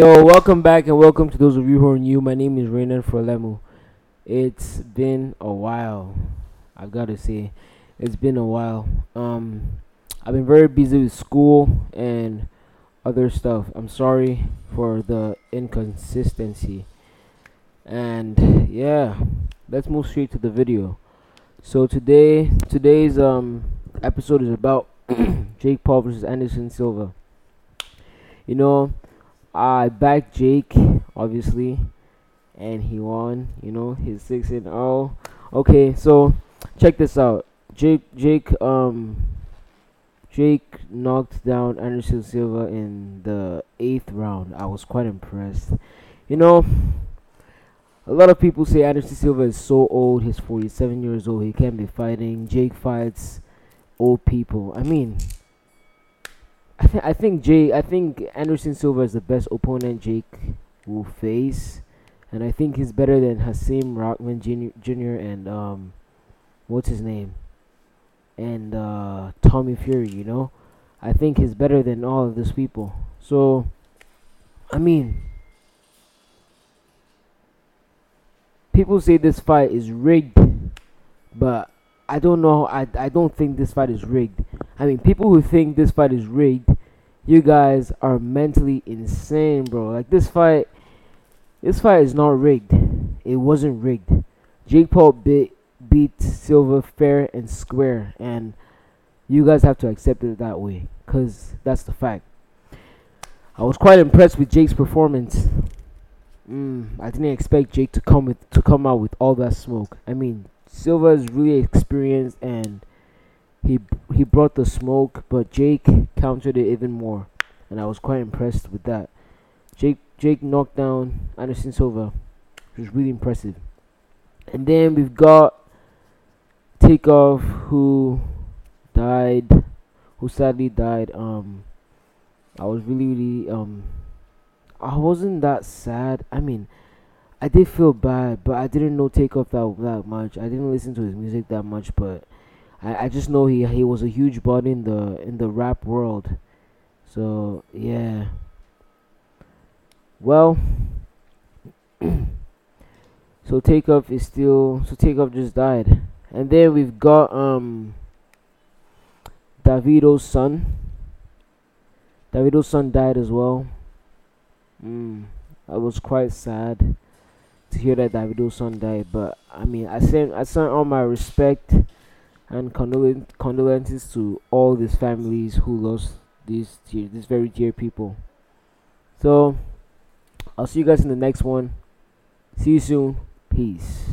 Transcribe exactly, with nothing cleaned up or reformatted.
Yo, welcome back and welcome to those of you who are new. My name is Reynan Forolemu. It's been a while. I've got to say, it's been a while. Um, I've been very busy with school and other stuff. I'm sorry for the inconsistency. And yeah, let's move straight to the video. So today, today's um episode is about Jake Paul versus Anderson Silva. You know, I backed Jake, obviously, and he won, you know, his six and oh. Okay, so check this out. Jake Jake um Jake knocked down Anderson Silva in the eighth round. I was quite impressed. You know, a lot of people say Anderson Silva is so old, he's forty-seven years old, he can't be fighting. Jake fights old people. I mean, I, th- I think Jay, I think Anderson Silva is the best opponent Jake will face, and I think he's better than Hasim Rockman Junior and um, what's his name, and uh, Tommy Fury. You know, I think he's better than all of these people. So, I mean, people say this fight is rigged, but I don't know. I I don't think this fight is rigged. I mean, people who think this fight is rigged, you guys are mentally insane, bro. Like, this fight, this fight is not rigged. It wasn't rigged. Jake Paul beat, beat Silva fair and square, and you guys have to accept it that way, because that's the fact. I was quite impressed with Jake's performance. Mm, I didn't expect Jake to come with to come out with all that smoke. I mean, Silva is really experienced, and He he brought the smoke, but Jake countered it even more, and I was quite impressed with that. Jake Jake knocked down Anderson Silva, which was really impressive. And then we've got Takeoff, who died, who sadly died. Um, I was really really um, I wasn't that sad. I mean, I did feel bad, but I didn't know Takeoff that that much. I didn't listen to his music that much, but I, I just know he he was a huge body in the in the rap world. So yeah. Well, so Takeoff is still so Takeoff just died. And then we've got um Davido's son. Davido's son died as well. Mm, I was quite sad to hear that Davido's son died, but I mean I sent I sent all my respect and condol- condolences to all these families who lost these dear, these very dear people. So, I'll see you guys in the next one. See you soon. Peace.